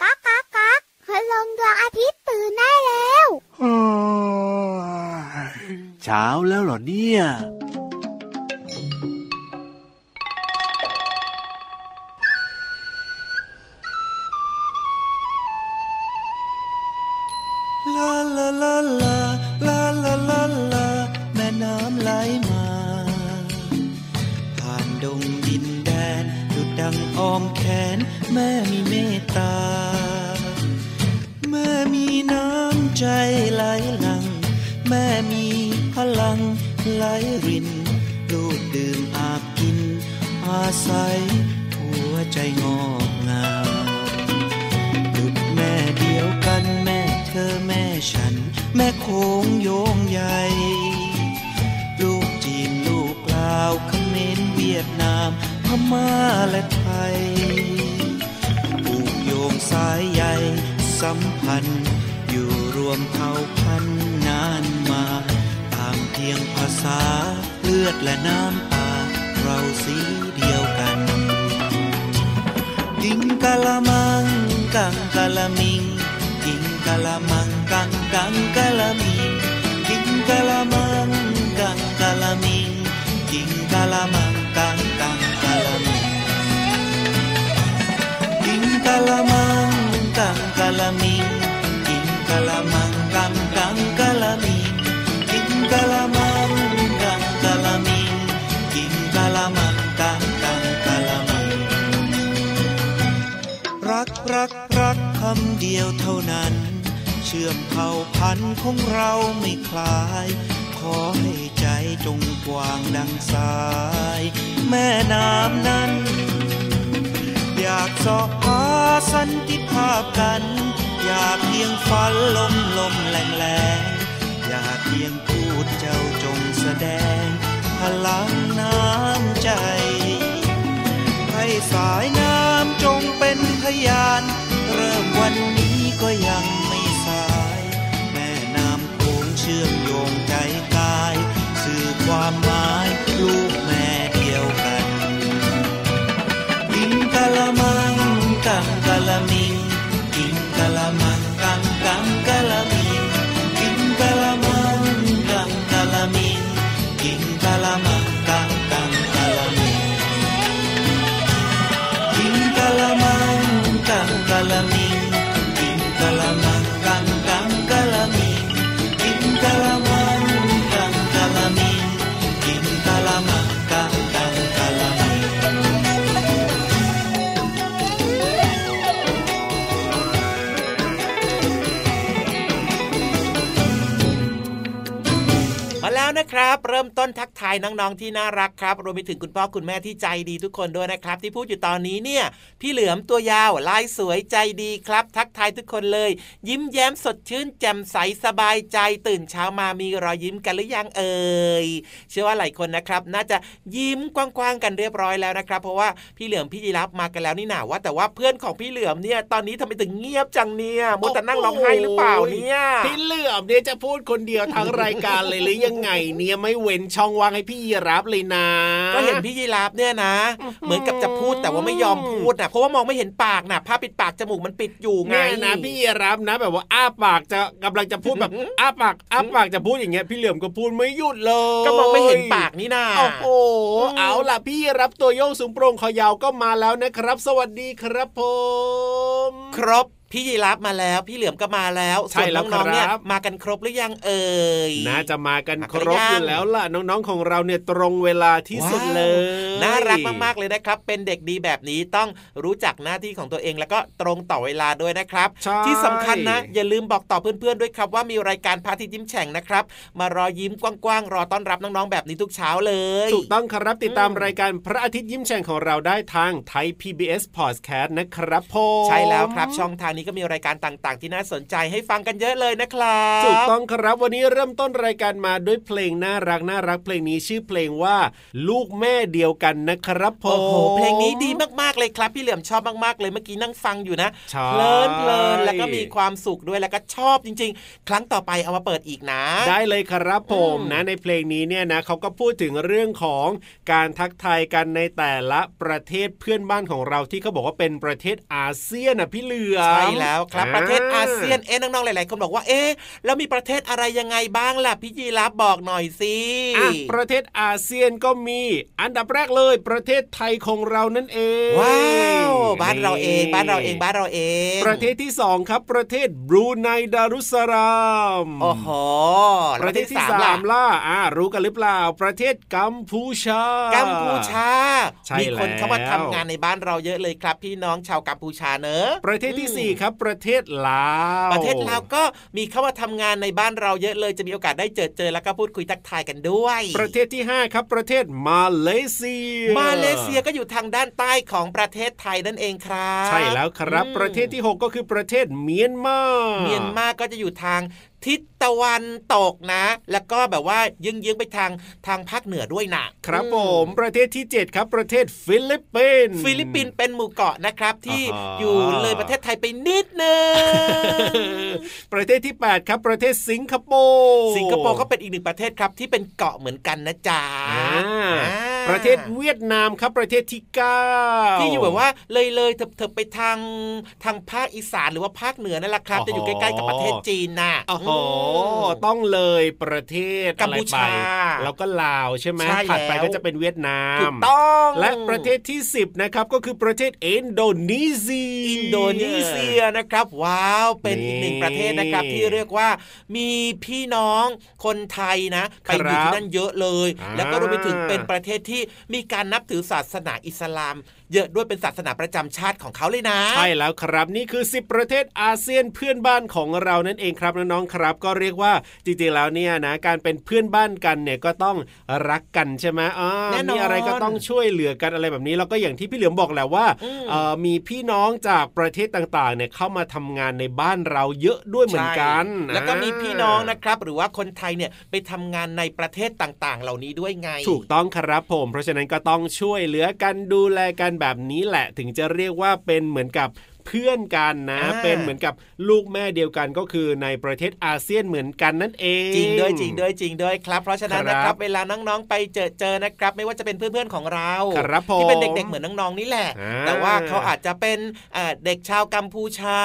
ก๊ากก๊ากก๊ากคุณลุงดวงอาทิตย์ตื่นได้แล้วเช้าแล้วเหรอเนี่ยลาลาลาลาลาลาลาลาแม่น้ำไหลมาผ่านดงดินแดนดุจดังอ้อมแขนแม่มีเมตตาแม่มีน้ำใจไหลหลั่งแม่มีพลังไหลรินลูกดื่มอาบกินอาศัยหัวใจงอกงามดุจแม่เดียวกันแม่เธอแม่ฉันแม่โขงโยงใหญ่ลูกจีนลูกลาวเขมรเวียดนามพม่าและไทยผูกโยงสายใยสัมพันธ์อยู่รวมเผ่าพันธุ์นานมาตามเพียงภาษาเลือดและน้ำตาเราสีเดียวกันกิงกะละมังกังกะละมิงกิงกะละมังกังกังกะละมิงกิงกะละมังกังกะละมิงกิงกะละมังกังกังกะละมิงกิงกะละมังกังกะละมิงกิงกะละมังกังกังกะละมิงกิงกะละมังกังกะละมิงกิงกะละมังกังกังกะละมิงรักรักรักคำเดียวเท่านั้นเชื่อมเผ่าพันธุ์ของเราไม่คลายขอให้ใจจงกว้างดังสายแม่น้ำนั้นอยากสอบหาสันติภาพกันอยากเพียงฝันลมลมแรงแรงอยากเพียงพูดเจ้าจงแสดงพลังน้ำใจให้สายน้ำจงเป็นพยานเริ่มวันนี้ก็ยังไม่สายแม่น้ำโขงเชื่อมโยงใจกายสื่อความหมายลูกแม่เดียวกันกินกะละมังกังกะละมิงกินกะละมังกังกังกะละมิงกินกะละมังกังกะละมิงกินกะละมังกังกังกะละมิงกินกะละมังกังกะละมิงกินกะละมังกังกังกะละมิงกินกะละมังกังกะละมิงกินกะละมังกังกังกะละมิงแล้วนะครับเริ่มต้นทักทายน้องๆที่น่ารักครับรวมไปถึงคุณพ่อคุณแม่ที่ใจดีทุกคนด้วยนะครับที่พูดอยู่ตอนนี้เนี่ยพี่เหลือมตัวยาวลายสวยใจดีครับทักทายทุกคนเลยยิ้มแย้มสดชื่นแจ่มใสสบายใจตื่นเช้ามามีรอยยิ้มกันหรือยังเอ่ยเชื่อว่าหลายคนนะครับน่าจะยิ้มกว้างๆกันเรียบร้อยแล้วนะครับเพราะว่าพี่เหลือมพี่ยีรับมากันแล้วนี่หนาว่าแต่ว่าเพื่อนของพี่เหลือมเนี่ยตอนนี้ทำไมถึงเงียบจังเนี่ยมัวแต่นั่งร้องไห้หรือเปล่าเนี่ยพี่เหลือมเนี่ยจะพูดคนเดียวทั้งรายการเลยหรือยังไงเนี่ยไม่เว้นช่องว่างให้พี่ยีราฟเลยนะก็เห็นพี่ยีราฟเนี่ยนะเหมือนกับจะพูดแต่ว่าไม่ยอมพูดนะเพราะว่ามองไม่เห็นปากนะผ้าปิดปากจมูกมันปิดอยู่ไงนะพี่ยีราฟนะแบบว่าอ้าปากจะกำลังจะพูดแบบอ้าปากจะพูดอย่างเงี้ยพี่เหลือมก็พูดไม่หยุดเลยก็มองไม่เห็นปากนี่นะโอ้โหเอาล่ะพี่ยีราฟตัวโยงสูงโปร่งคอยาวก็มาแล้วนะครับสวัสดีครับผมครับพี่ยีรับมาแล้วพี่เหลือมก็มาแล้วส่วนน้องๆเนี่ยมากันครบหรือยังเอ่ยน่าจะมากันครบอยู่แล้วล่ะน้องๆของเราเนี่ยตรงเวลาที่สุดเลยน่ารักมากๆเลยนะครับเป็นเด็กดีแบบนี้ต้องรู้จักหน้าที่ของตัวเองแล้วก็ตรงต่อเวลาด้วยนะครับที่สำคัญนะอย่าลืมบอกต่อเพื่อนๆด้วยครับว่ามีรายการพระอาทิตย์ยิ้มแฉ่งนะครับมารอยิ้มกว้างๆรอต้อนรับน้องๆแบบนี้ทุกเช้าเลยถูกต้องครับติดตามรายการพระอาทิตย์ยิ้มแฉ่งของเราได้ทางไทย PBS Podcast นะครับผมใช่แล้วครับช่องทาง นี้ก็มีรายการต่างๆที่น่าสนใจให้ฟังกันเยอะเลยนะครับถูกต้องครับวันนี้เริ่มต้นรายการมาด้วยเพลงน่ารักน่ารักเพลงนี้ชื่อเพลงว่าลูกแม่เดียวกันนะครับผมโอ้โหเพลงนี้ดีมากๆเลยครับพี่เหลี่ยมชอบมากๆเลยเมื่อกี้นั่งฟังอยู่นะเพลินแล้วก็มีความสุขด้วยแล้วก็ชอบจริงๆครั้งต่อไปเอามาเปิดอีกนะได้เลยครับผมนะในเพลงนี้เนี่ยนะเขาก็พูดถึงเรื่องของการทักทายกันในแต่ละประเทศเพื่อนบ้านของเราที่เขาบอกว่าเป็นประเทศอาเซียนนะพี่เหลือใช่แล้วครับประเทศอาเซียนน้องๆหลายๆคนบอกว่าเอ๊ะแล้วมีประเทศอะไรยังไงบ้างล่ะพี่ยีรับบอกหน่อยสิประเทศอาเซียนก็มีอันดับแรกเลยประเทศไทยของเรานั่นเองว้าวบ้านเราเองประเทศที่2ครับประเทศบรูไนดารุสลามโอ้โหประเทศที่3ล่ะรู้กันหรือเปล่าประเทศกัมพูชามีคนเข้ามาทำงานในบ้านเราเยอะเลยครับพี่น้องชาวกัมพูชาเนอะประเทศที่4ครับประเทศลาวประเทศลาวก็มีเข้ามาทำงานในบ้านเราเยอะเลยจะมีโอกาสได้เจอแล้วก็พูดคุยทักทายกันด้วยประเทศที่5ครับประเทศมาเลเซียก็อยู่ทางด้านใต้ของประเทศไทยนั่นเองครับใช่แล้วครับประเทศที่6ก็คือประเทศเมียนมาก็จะอยู่ทางทิศตะวันตกนะแล้วก็แบบว่ายึงไปทางภาคเหนือด้วยนะครับผมประเทศที่7ครับประเทศฟิลิปปินส์เป็นหมู่เกาะนะครับที่อยู่เลยประเทศไทยไปนิดนึง ประเทศที่8ครับประเทศสิงคโปร์ก็เป็นอีกหนึ่งประเทศครับที่เป็นเกาะเหมือนกันนะจ๊ะประเทศเวียดนามครับประเทศที่9ที่อยู่แบบว่าเลยเถิบไปทางภาคอีสานหรือว่าภาคเหนือนั่นแหละครับจะอยู่ใกล้ๆกับประเทศจีนน่ะโอ้โหต้องเลยประเทศกัมพูชาแล้วก็ลาวใช่ไหมถัดไปก็จะเป็นเวียดนามถูกต้องและประเทศที่10นะครับก็คือประเทศอินโดนีเซียนะครับว้าวเป็นอีกหนึ่งประเทศนะครับที่เรียกว่ามีพี่น้องคนไทยนะไปอยู่ที่นั่นเยอะเลยแล้วก็รวมไปถึงเป็นประเทศที่มีการนับถือศาสนาอิสลามเยอะด้วยเป็นศาสนาประจำชาติของเขาเลยนะใช่แล้วครับนี่คือ10ประเทศอาเซียนเพื่อนบ้านของเรานั่นเองครับน้องๆครับก็เรียกว่าจริงๆแล้วเนี่ยนะการเป็นเพื่อนบ้านกันเนี่ยก็ต้องรักกันใช่ไหมมีอะไรก็ต้องช่วยเหลือกันอะไรแบบนี้แล้วก็อย่างที่พี่เหลือมบอกแหละว่ามีพี่น้องจากประเทศต่างๆเนี่ยเข้ามาทำงานในบ้านเราเยอะด้วยเหมือนกันแล้วก็มีพี่น้องนะครับหรือว่าคนไทยเนี่ยไปทำงานในประเทศต่างๆเหล่านี้ด้วยไงถูกต้องครับผมเพราะฉะนั้นก็ต้องช่วยเหลือกันดูแลกันแบบนี้แหละถึงจะเรียกว่าเป็นเหมือนกับเพื่อนกันนะเป็นเหมือนกับลูกแม่เดียวกันก็คือในประเทศอาเซียนเหมือนกันนั่นเองจริงด้วยครับเพราะฉะนั้นนะครับเวลาน้องๆไปเจอนะครับไม่ว่าจะเป็นเพื่อนๆของเราที่เป็นเด็กๆเหมือนน้องๆนี่แหละแต่ว่าเขาอาจจะเป็นเด็กชาวกัมพูชา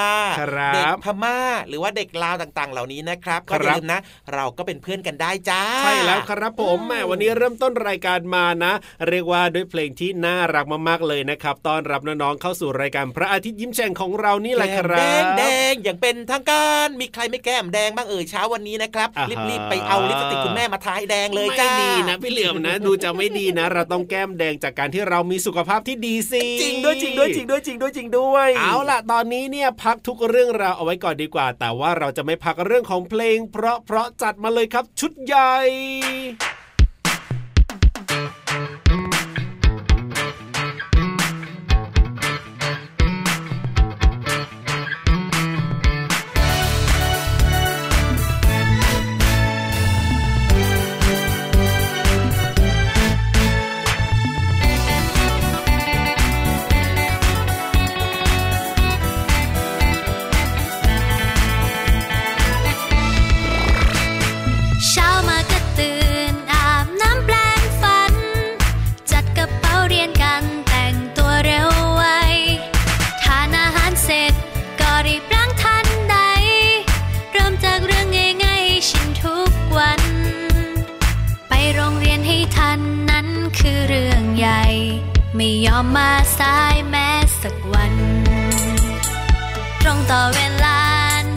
เด็กพม่าหรือว่าเด็กลาวต่างๆเหล่านี้นะครับก็อย่าลืมนะเราก็เป็นเพื่อนกันได้จ้าใช่แล้วครับผมแม่วันนี้เริ่มต้นรายการมานะเรียกว่าด้วยเพลงที่น่ารักมากๆเลยนะครับต้อนรับน้องๆเข้าสู่รายการพระอาทิตย์ยิ้มแฉ่งของเรานี่แหละครับแดงอย่างเป็นทางการมีใครไม่แก้มแดงบ้างเอ่ยเช้าวันนี้นะครับรีบๆไปเอาลิปสติกคุณแม่มาทาให้แดงเลยจ้าไม่ดีนะพี่เหลี่ยมนะดูจะไม่ดีนะเราต้องแก้มแดงจากการที่เรามีสุขภาพที่ดีสิจริงด้วยเอาล่ะตอนนี้เนี่ยพักทุกเรื่องราวเอาไว้ก่อนดีกว่าแต่ว่าเราจะไม่พักเรื่องของเพลงเพราะจัดมาเลยครับชุดใหญ่ไม่ยอมมาสายแม้สักวันตรงต่อเวลา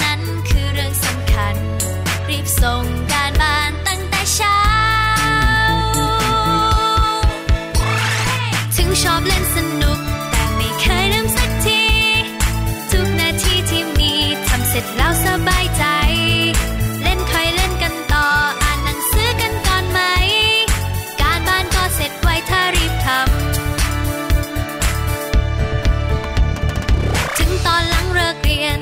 นั้นคือเรื่องสำคัญรีบส่งการบ้านตั้งแต่เช้า ถึงชอบเล่นสนุกแต่ไม่เคยลืมสักทีทุกนาทีที่มีทำเสร็จแล้วสบายใจเล่นคอยเล่นกันต่ออ่านหนังสือกันก่อนไหมการบ้านก็เสร็จไวถ้ารีบทำตอนหลังเลิกเรียน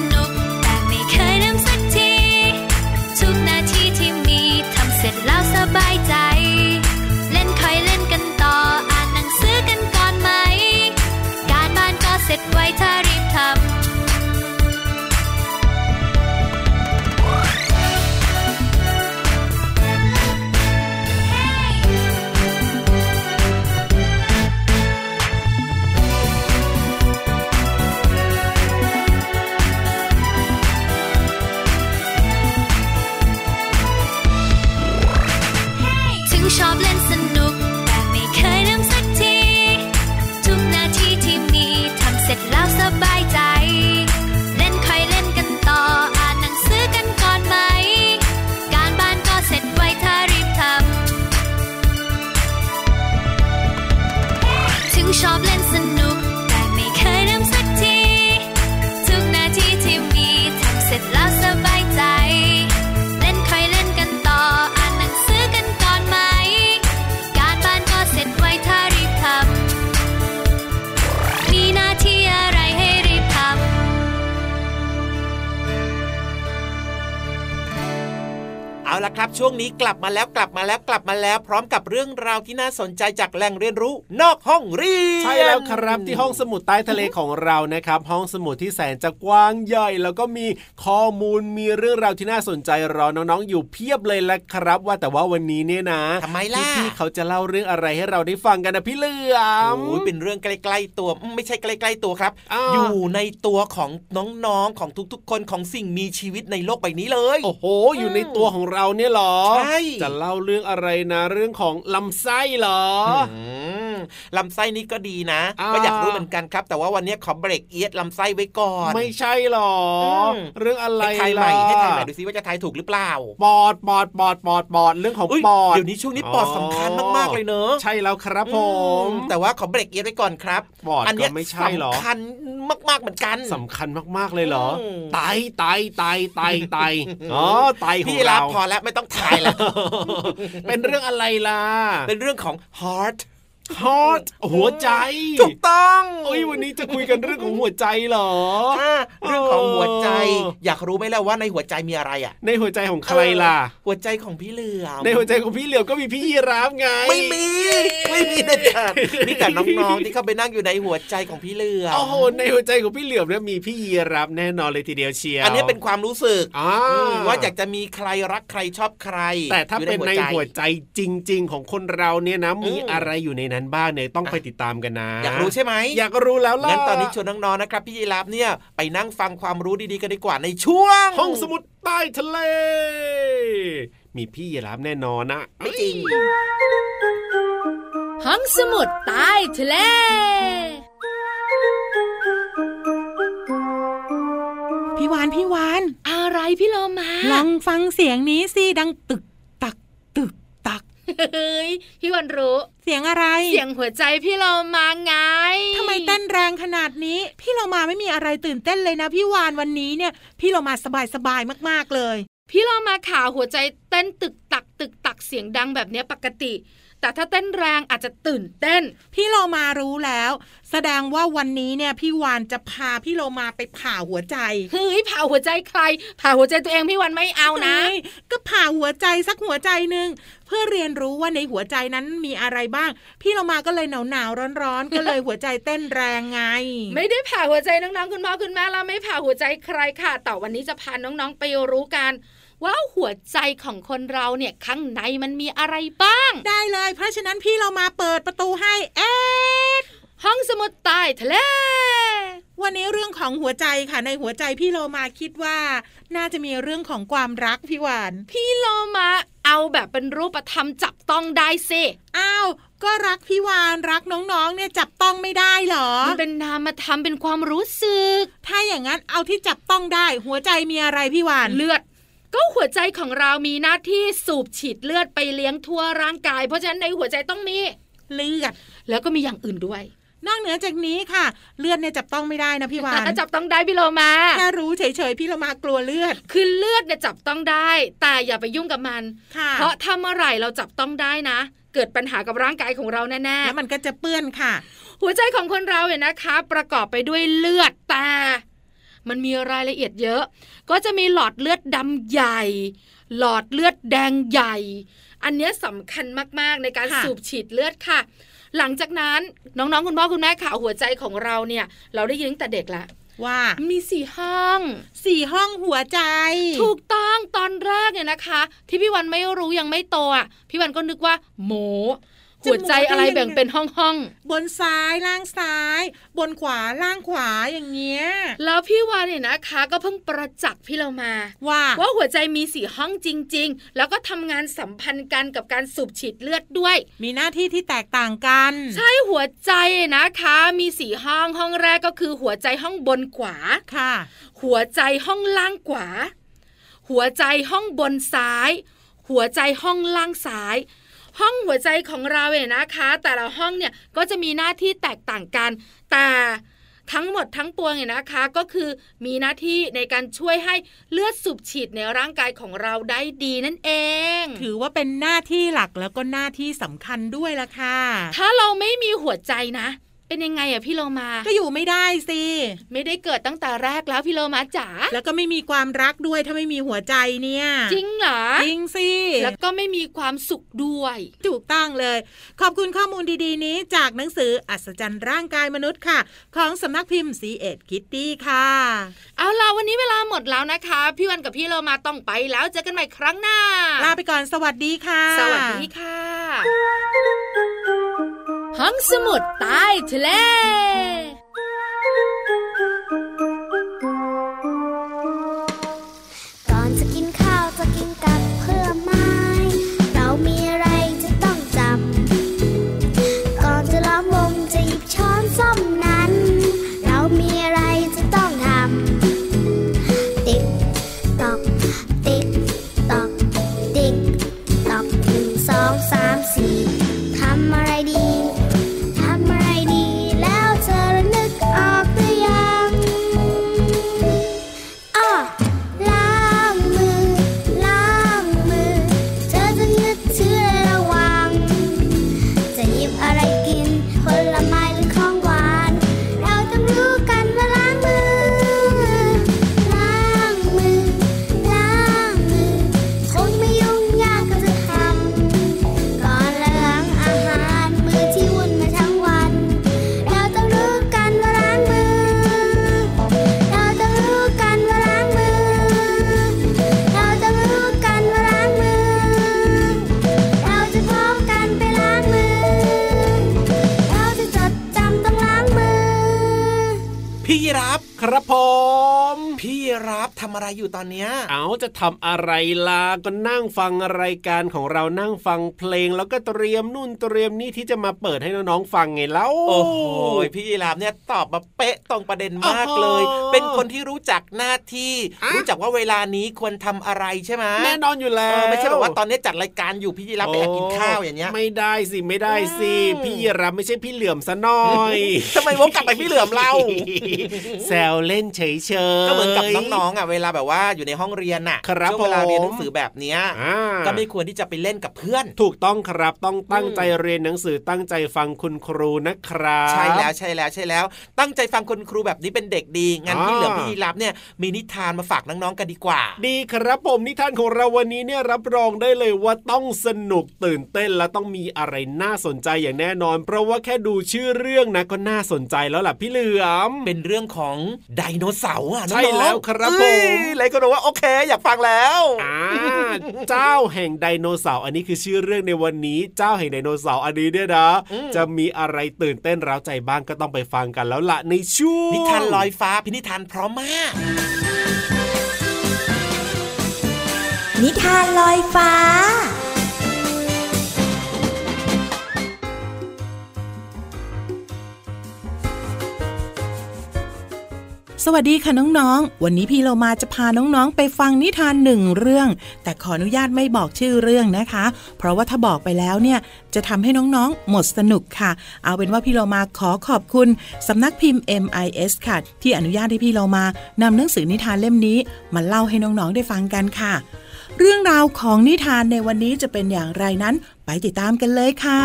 นุกแต่ไม่เคยลืมสักทีทุกนาทีที่มีทำเสร็จแล้วสบายใจเล่นคอยเล่นกันต่ออ่านหนังสือกันก่อนไหมการบ้านก็เสร็จไวถ้ารีบทำชอบเล่นสนุกแต่ไม่เคยลืมสักทีทุกนาทีที่มีทำเสร็จแล้วสบายใจเล่นคอยเล่นกันต่ออ่านหนังสือกันก่อนไหมการบ้านก็เสร็จไวถ้ารีบทำถึงชอบเล่นสนุกแต่ไม่เคยลืมสักทีทุกนาทีที่มีทำเสร็จแล้วสบายใจเอาละครับช่วงนี้กลับมาแล้วพร้อมกับเรื่องราวที่น่าสนใจจากแหล่งเรียนรู้นอกห้องเรียนใช่แล้วครับที่ห้องสมุดใต้ทะเลของเรานะครับห้องสมุดที่แสนจะกว้างใหญ่แล้วก็มีข้อมูลมีเรื่องราวที่น่าสนใจรอน้องๆอยู่เพียบเลยละครับว่าแต่ว่าวันนี้เนี่ยนะทำไมล่ะพี่เขาจะเล่าเรื่องอะไรให้เราได้ฟังกันนะพี่เหลือมโอ้ยเป็นเรื่องใกล้ๆตัวไม่ใช่ใกล้ๆตัวครับ อยู่ในตัวของน้องๆของทุกๆคนของสิ่งมีชีวิตในโลกใบนี้เลยโอ้โหอยู่ในตัวของเราเนี่ยหรอใช่จะเล่าเรื่องอะไรนะเรื่องของลำไส้หรอลำไส้นี่ก็ดีนะก็อยากรู้เหมือนกันครับแต่ว่าวันนี้ขอเบรกเอียดลำไส้ไว้ก่อนไม่ใช่หรอเรื่องอะไรให้ทายใหม่ดูซิว่าจะทายถูกหรือเปล่าปอดเรื่องของปอดเดี๋ยวนี้ช่วงนี้ปอดสำคัญมากๆเลยเนอะใช่แล้วครับผมแต่ว่าขอเบรกเอียดไว้ก่อนครับปอดอันนี้สำคัญมากๆเหมือนกันสำคัญมากๆเลยเหรอไตอ๋อไตของเราพอแล้วไม่ต้องทายแล้ว เป็นเรื่องอะไรล่ะเป็นเรื่องของ heart หัวใจถูกต้องโอ้ยวันนี้จะคุยกันเรื่องของหัวใจเหรอเรื่องของหัวใจอยากรู้ไหมล่ะว่าในหัวใจมีอะไรอ่ะในหัวใจของใครล่ะหัวใจของพี่เหลือมในหัวใจของพี่เหลือมก็มีพี่ยีราฟไงไม่มีเด็ดขาดนี่แต่น้องๆที่เข้าไปนั่งอยู่ในหัวใจของพี่เหลือมโอ้โหในหัวใจของพี่เหลือมเนี่ยมีพี่ยีราฟแน่นอนเลยทีเดียวเชียวอันนี้เป็นความรู้สึกว่าอยากจะมีใครรักใครชอบใครแต่ถ้าเป็นในหัวใจจริงๆของคนเราเนี่ยนะมีอะไรอยู่ในนั้นบ้างเนี่ยต้องไปติดตามกันนะอยากรู้ใช่ไหมอยากรู้แล้วล่ะงั้นตอนนี้ชวนน้องๆ นะครับพี่ยีราฟเนี่ยไปนั่งฟังความรู้ดีๆกันดีกว่าในช่วงห้องสมุดใต้ทะเลมีพี่ยีราฟแน่นอนนะไม่จริงห้องสมุดใต้ทะเลพี่วานอะไรพี่โลมาลองฟังเสียงนี้สิดังตึกตักตึกตักเฮ้ยพี่วานรู้เสียงอะไรเสียงหัวใจพี่เรามาไงทำไมเต้นแรงขนาดนี้พี่เรามาไม่มีอะไรตื่นเต้นเลยนะพี่วานวันนี้เนี่ยพี่เรามาสบายๆมากๆเลยพี่เรามาขาหัวใจเต้นตึกตักตึกตักเสียงดังแบบนี้ปกติแต่ถ้าเต้นแรงอาจจะตื่นเต้นพี่โลมารู้แล้วแสดงว่าวันนี้เนี่ยพี่วานจะพาพี่โลมาไปผ่าหัวใจเฮ้ยผ่าหัวใจใครผ่าหัวใจตัวเองพี่วานไม่เอานะก็ผ่าหัวใจสักหัวใจนึงเพื่อเรียนรู้ว่าในหัวใจนั้นมีอะไรบ้างพี่โลมาก็เลยหนาวร้อนๆ ก็เลยหัวใจเต้นแรงไงไม่ได้ผ่าหัวใจน้องๆคุณพ่อคุณแม่เราไม่ผ่าหัวใจใครค่ะแต่วันนี้จะพาน้องๆไปรู้กันว่าหัวใจของคนเราเนี่ยข้างในมันมีอะไรบ้างได้เลยเพราะฉะนั้นพี่เรามาเปิดประตูให้ห้องสมุดใต้ทะเลวันนี้เรื่องของหัวใจค่ะในหัวใจพี่โลมาคิดว่าน่าจะมีเรื่องของความรักพี่วานพี่โลมาเอาแบบเป็นรูปธรรมจับต้องได้สิอ้าวก็รักพี่วานรักน้องๆเนี่ยจับต้องไม่ได้หรอมันเป็นนามธรรมเป็นความรู้สึกถ้าอย่างนั้นเอาที่จับต้องได้หัวใจมีอะไรพี่วานเลือดก็หัวใจของเรามีหน้าที่สูบฉีดเลือดไปเลี้ยงทั่วร่างกายเพราะฉะนั้นในหัวใจต้องมีเลือดแล้วก็มีอย่างอื่นด้วย นอกเหนือจากนี้ค่ะเลือดเนี่ยจับต้องไม่ได้นะพี่วานจับต้องได้พี่โลมาแค่รู้เฉยๆพี่โลมากลัวเลือดคือเลือดเนี่ยจับต้องได้แต่อย่าไปยุ่งกับมันเพราะถ้าเมื่อไหร่เราจับต้องได้นะเกิดปัญหากับร่างกายของเราแน่ๆแล้วมันก็จะเปื้อนค่ะหัวใจของคนเราเนี่ยนะคะประกอบไปด้วยเลือดแต่มันมีรายละเอียดเยอะก็จะมีหลอดเลือดดำใหญ่หลอดเลือดแดงใหญ่อันนี้สำคัญมากๆในการสูบฉีดเลือดค่ะหลังจากนั้นน้องๆคุณพ่อคุณแม่ค่ะหัวใจของเราเนี่ยเราได้ยินตั้งแต่เด็กละว่ามี4ห้องหัวใจถูกต้องตอนแรกเนี่ยนะคะที่พี่วันไม่รู้ยังไม่โตอ่ะพี่วันก็นึกว่าโหมหัวใจอะไรแบ่งเป็นห้องๆบนซ้ายล่างซ้ายบนขวาล่างขวาอย่างเงี้ยแล้วพี่วานเนี่ยนะคะก็เพิ่งประจักษ์พี่เรามาว่าหัวใจมี4ห้องจริงๆแล้วก็ทำงานสัมพันธ์กันกับการสูบฉีดเลือดด้วยมีหน้าที่ที่แตกต่างกันใช่หัวใจนะคะมี4ห้องห้องแรกก็คือหัวใจห้องบนขวาค่ะหัวใจห้องล่างขวาหัวใจห้องบนซ้ายหัวใจห้องล่างซ้ายห้องหัวใจของเราเนี่ยนะคะแต่ละห้องเนี่ยก็จะมีหน้าที่แตกต่างกันแต่ทั้งหมดทั้งปวงเนี่ยนะคะก็คือมีหน้าที่ในการช่วยให้เลือดสูบฉีดในร่างกายของเราได้ดีนั่นเองถือว่าเป็นหน้าที่หลักแล้วก็หน้าที่สำคัญด้วยล่ะค่ะถ้าเราไม่มีหัวใจนะเป็นยังไงอะพี่โลมาก็อยู่ไม่ได้สิไม่ได้เกิดตั้งแต่แรกแล้วพี่โลมาจ๋าแล้วก็ไม่มีความรักด้วยถ้าไม่มีหัวใจเนี่ยจริงเหรอจริงสิแล้วก็ไม่มีความสุขด้วยถูกต้องเลยขอบคุณข้อมูลดีๆนี้จากหนังสืออัศจรรย์ร่างกายมนุษย์ค่ะของสำนักพิมพ์ C.Ed Kitty ค่ะเอาล่ะวันนี้เวลาหมดแล้วนะคะพี่วันกับพี่โลมาต้องไปแล้วเจอกันใหม่ครั้งหน้าลาไปก่อนสวัสดีค่ะสวัสดีค่ะห้องสมุดใต้ทะเลก่อนจะกินข้าวจะกินกับเพื่อไม้เรามีอะไรจะต้องจำก่อนจะล้อมวงจะหยิบช้อนส้อมนั้นเรามีอะไรจะต้องทำติ๊กตอกติ๊กตอกติ๊กตอก1 2 3 4ทำอะไรดีทำอะไรดีแล้วเธอนึกออกหรือยังอ้อล้างมือล้างมือเธอจะนึกถึงระวังจะหยิบอะไรกินผลไม้หรือของหวานเราต้องรู้กันว่าล้างมือล้างมือล้างมือคงไม่ยุ่งยากก็จะทำก่อนล้างครับผมพี่รับทำอะไรอยู่ตอนเนี้ยเอาจะทำอะไรล่ะก็นั่งฟังรายการของเรานั่งฟังเพลงแล้วก็เตรียมนู่นเตรียมนี่ที่จะมาเปิดให้น้องๆฟังไงแล้วโอ้โหพี่รับเนี่ยตอบมาเป๊ะตรงประเด็นมากเลยเป็นคนที่รู้จักหน้าที่รู้จักว่าเวลานี้ควรทำอะไรใช่ไหมแน่นอนอยู่แล้วไม่ใช่แบบว่าตอนนี้จัดรายการอยู่พี่รับไปกินข้าวอย่างเงี้ยไม่ได้สิพี่รับไม่ใช่พี่เหลื่อมซะหน่อยทำไมวกกลับไปพี่เหลื่อมเราแซวเล่นเฉยๆก็เหมือนกับน้องๆอ่ะเวลาแบบว่าอยู่ในห้องเรียนน่ะช่วงเวลาเรียนหนังสือแบบเนี้ยก็ไม่ควรที่จะไปเล่นกับเพื่อนถูกต้องครับต้องตั้งใจเรียนหนังสือตั้งใจฟังคุณครูนะครับใช่แล้วตั้งใจฟังคุณครูแบบนี้เป็นเด็กดีงั้นพี่เหลือพี่รับเนี่ยมีนิทานมาฝากน้องๆกันดีกว่าดีครับผมนิทานของเราวันนี้เนี่ยรับรองได้เลยว่าต้องสนุกตื่นเต้นและต้องมีอะไรน่าสนใจอย่างแน่นอนเพราะว่าแค่ดูชื่อเรื่องนะก็น่าสนใจแล้วล่ะพี่เหลือมเป็นเรื่องของไดโนเสาร์อ่ะใช่แล้วครับผมเลยก็รู้ว่าโอเคอยากฟังแล้วเจ้าแห่งไดโนเสาร์อันนี้คือชื่อเรื่องในวันนี้เจ้าแห่งไดโนเสาร์อันนี้เนี่ยนะจะมีอะไรตื่นเต้นร้าวใจบ้างก็ต้องไปฟังกันแล้วล่ะในช่วงนิทานลอยฟ้าพี่นิทานพร้อมมากนิทานลอยฟ้า สวัสดีค่ะน้องๆวันนี้พี่เรามาจะพาน้องๆไปฟังนิทานหนึ่งเรื่องแต่ขออนุญาตไม่บอกชื่อเรื่องนะคะเพราะว่าถ้าบอกไปแล้วเนี่ยจะทำให้น้องๆหมดสนุกค่ะเอาเป็นว่าพี่เรามาขอขอบคุณสำนักพิมพ์ MIS ค่ะที่อนุญาตให้พี่เรามานำหนังสือนิทานเล่มนี้มาเล่าให้น้องๆได้ฟังกันค่ะเรื่องราวของนิทานในวันนี้จะเป็นอย่างไรนั้นไปติดตามกันเลยค่ะ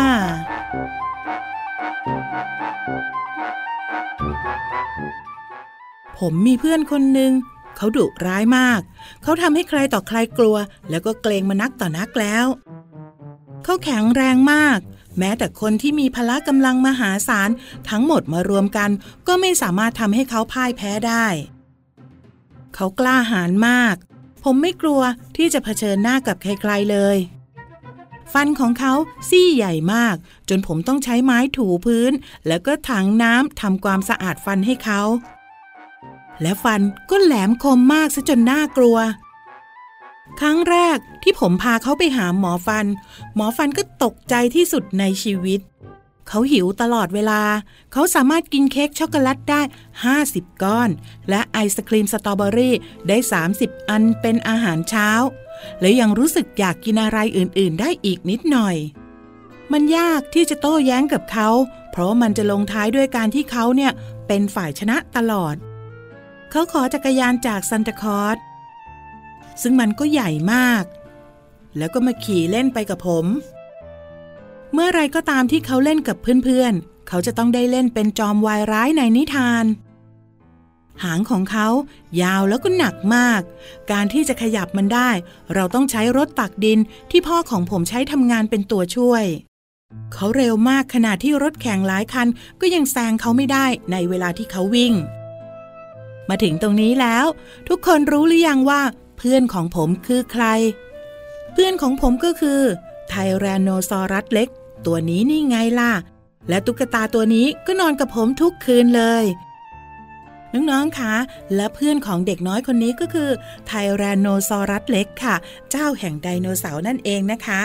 ผมมีเพื่อนคนหนึ่งเขาดุร้ายมากเขาทำให้ใครต่อใครกลัวแล้วก็เกรงมานักต่อนักแล้วเขาแข็งแรงมากแม้แต่คนที่มีพละกำลังมหาศาลทั้งหมดมารวมกันก็ไม่สามารถทำให้เขาพ่ายแพ้ได้เขากล้าหาญมากผมไม่กลัวที่จะเผชิญหน้ากับใครๆเลยฟันของเขาซี่ใหญ่มากจนผมต้องใช้ไม้ถูพื้นแล้วก็ถังน้ำทำความสะอาดฟันให้เขาและฟันก็แหลมคมมากซะจนน่ากลัวครั้งแรกที่ผมพาเขาไปหาหมอฟันก็ตกใจที่สุดในชีวิตเขาหิวตลอดเวลาเขาสามารถกินเค้กช็อกโกแลตได้50ก้อนและไอศกรีมสตรอเบอรี่ได้30อันเป็นอาหารเช้าและยังรู้สึกอยากกินอะไรอื่นๆได้อีกนิดหน่อยมันยากที่จะโต้แย้งกับเขาเพราะมันจะลงท้ายด้วยการที่เขาเนี่ยเป็นฝ่ายชนะตลอดเขาขอจักรยานจากซานตาคลอสซึ่งมันก็ใหญ่มากแล้วก็มาขี่เล่นไปกับผมเมื่อไรก็ตามที่เขาเล่นกับเพื่อนๆเขาจะต้องได้เล่นเป็นจอมวายร้ายในนิทานหางของเขายาวแล้วก็หนักมากการที่จะขยับมันได้เราต้องใช้รถตักดินที่พ่อของผมใช้ทำงานเป็นตัวช่วยเขาเร็วมากขณะที่รถแข่งหลายคันก็ยังแซงเขาไม่ได้ในเวลาที่เขาวิ่งมาถึงตรงนี้แล้วทุกคนรู้หรือยังว่าเพื่อนของผมคือใครเพื่อนของผมก็คือไทแรนโนซอรัสเล็กตัวนี้นี่ไงล่ะและตุ๊กตาตัวนี้ก็นอนกับผมทุกคืนเลยน้องๆคะและเพื่อนของเด็กน้อยคนนี้ก็คือไทแรนโนซอรัสเล็กค่ะเจ้าแห่งไดโนเสาร์นั่นเองนะคะ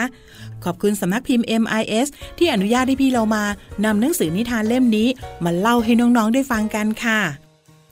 ขอบคุณสำนักพิมพ์ MIS ที่อนุญาตให้พี่เรามานำหนังสือนิทานเล่มนี้มาเล่าให้น้องๆได้ฟังกันค่ะ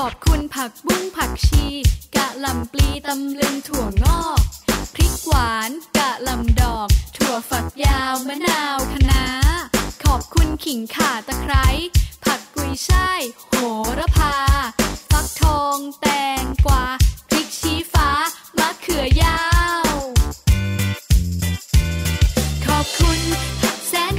ขอบคุณแสน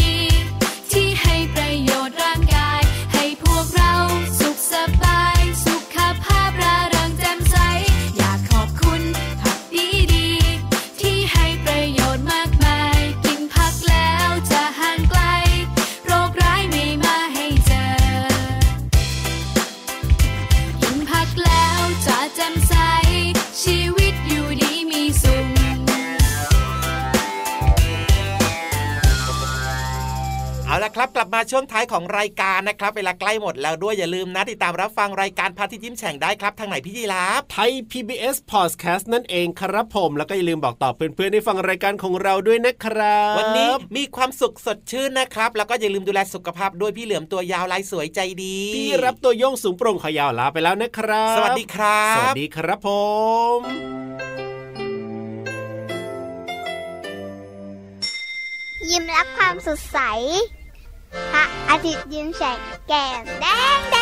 ดี เอาละครับกลับมาช่วงท้ายของรายการนะครับเวลาใกล้หมดแล้วด้วยอย่าลืมนะติดตามรับฟังรายการพระอาทิตย์ยิ้มแฉ่งได้ครับทางไหนพี่ยีราฟไทย PBS Podcast นั่นเองครับผมแล้วก็อย่าลืมบอกต่อเพื่อนๆได้ฟังรายการของเราด้วยนะครับวันนี้มีความสุขสดชื่นนะครับแล้วก็อย่าลืมดูแลสุขภาพด้วยพี่เหลือมตัวยาวลายสวยใจดีพี่รับตัวโยงสูงโปร่งขยาวลาไปแล้วนะครับสวัสดีครับสวัสดีครับผมยิ้มรับความสดใสพระอาทิตย์ยิ้มแฉกแก้มแดง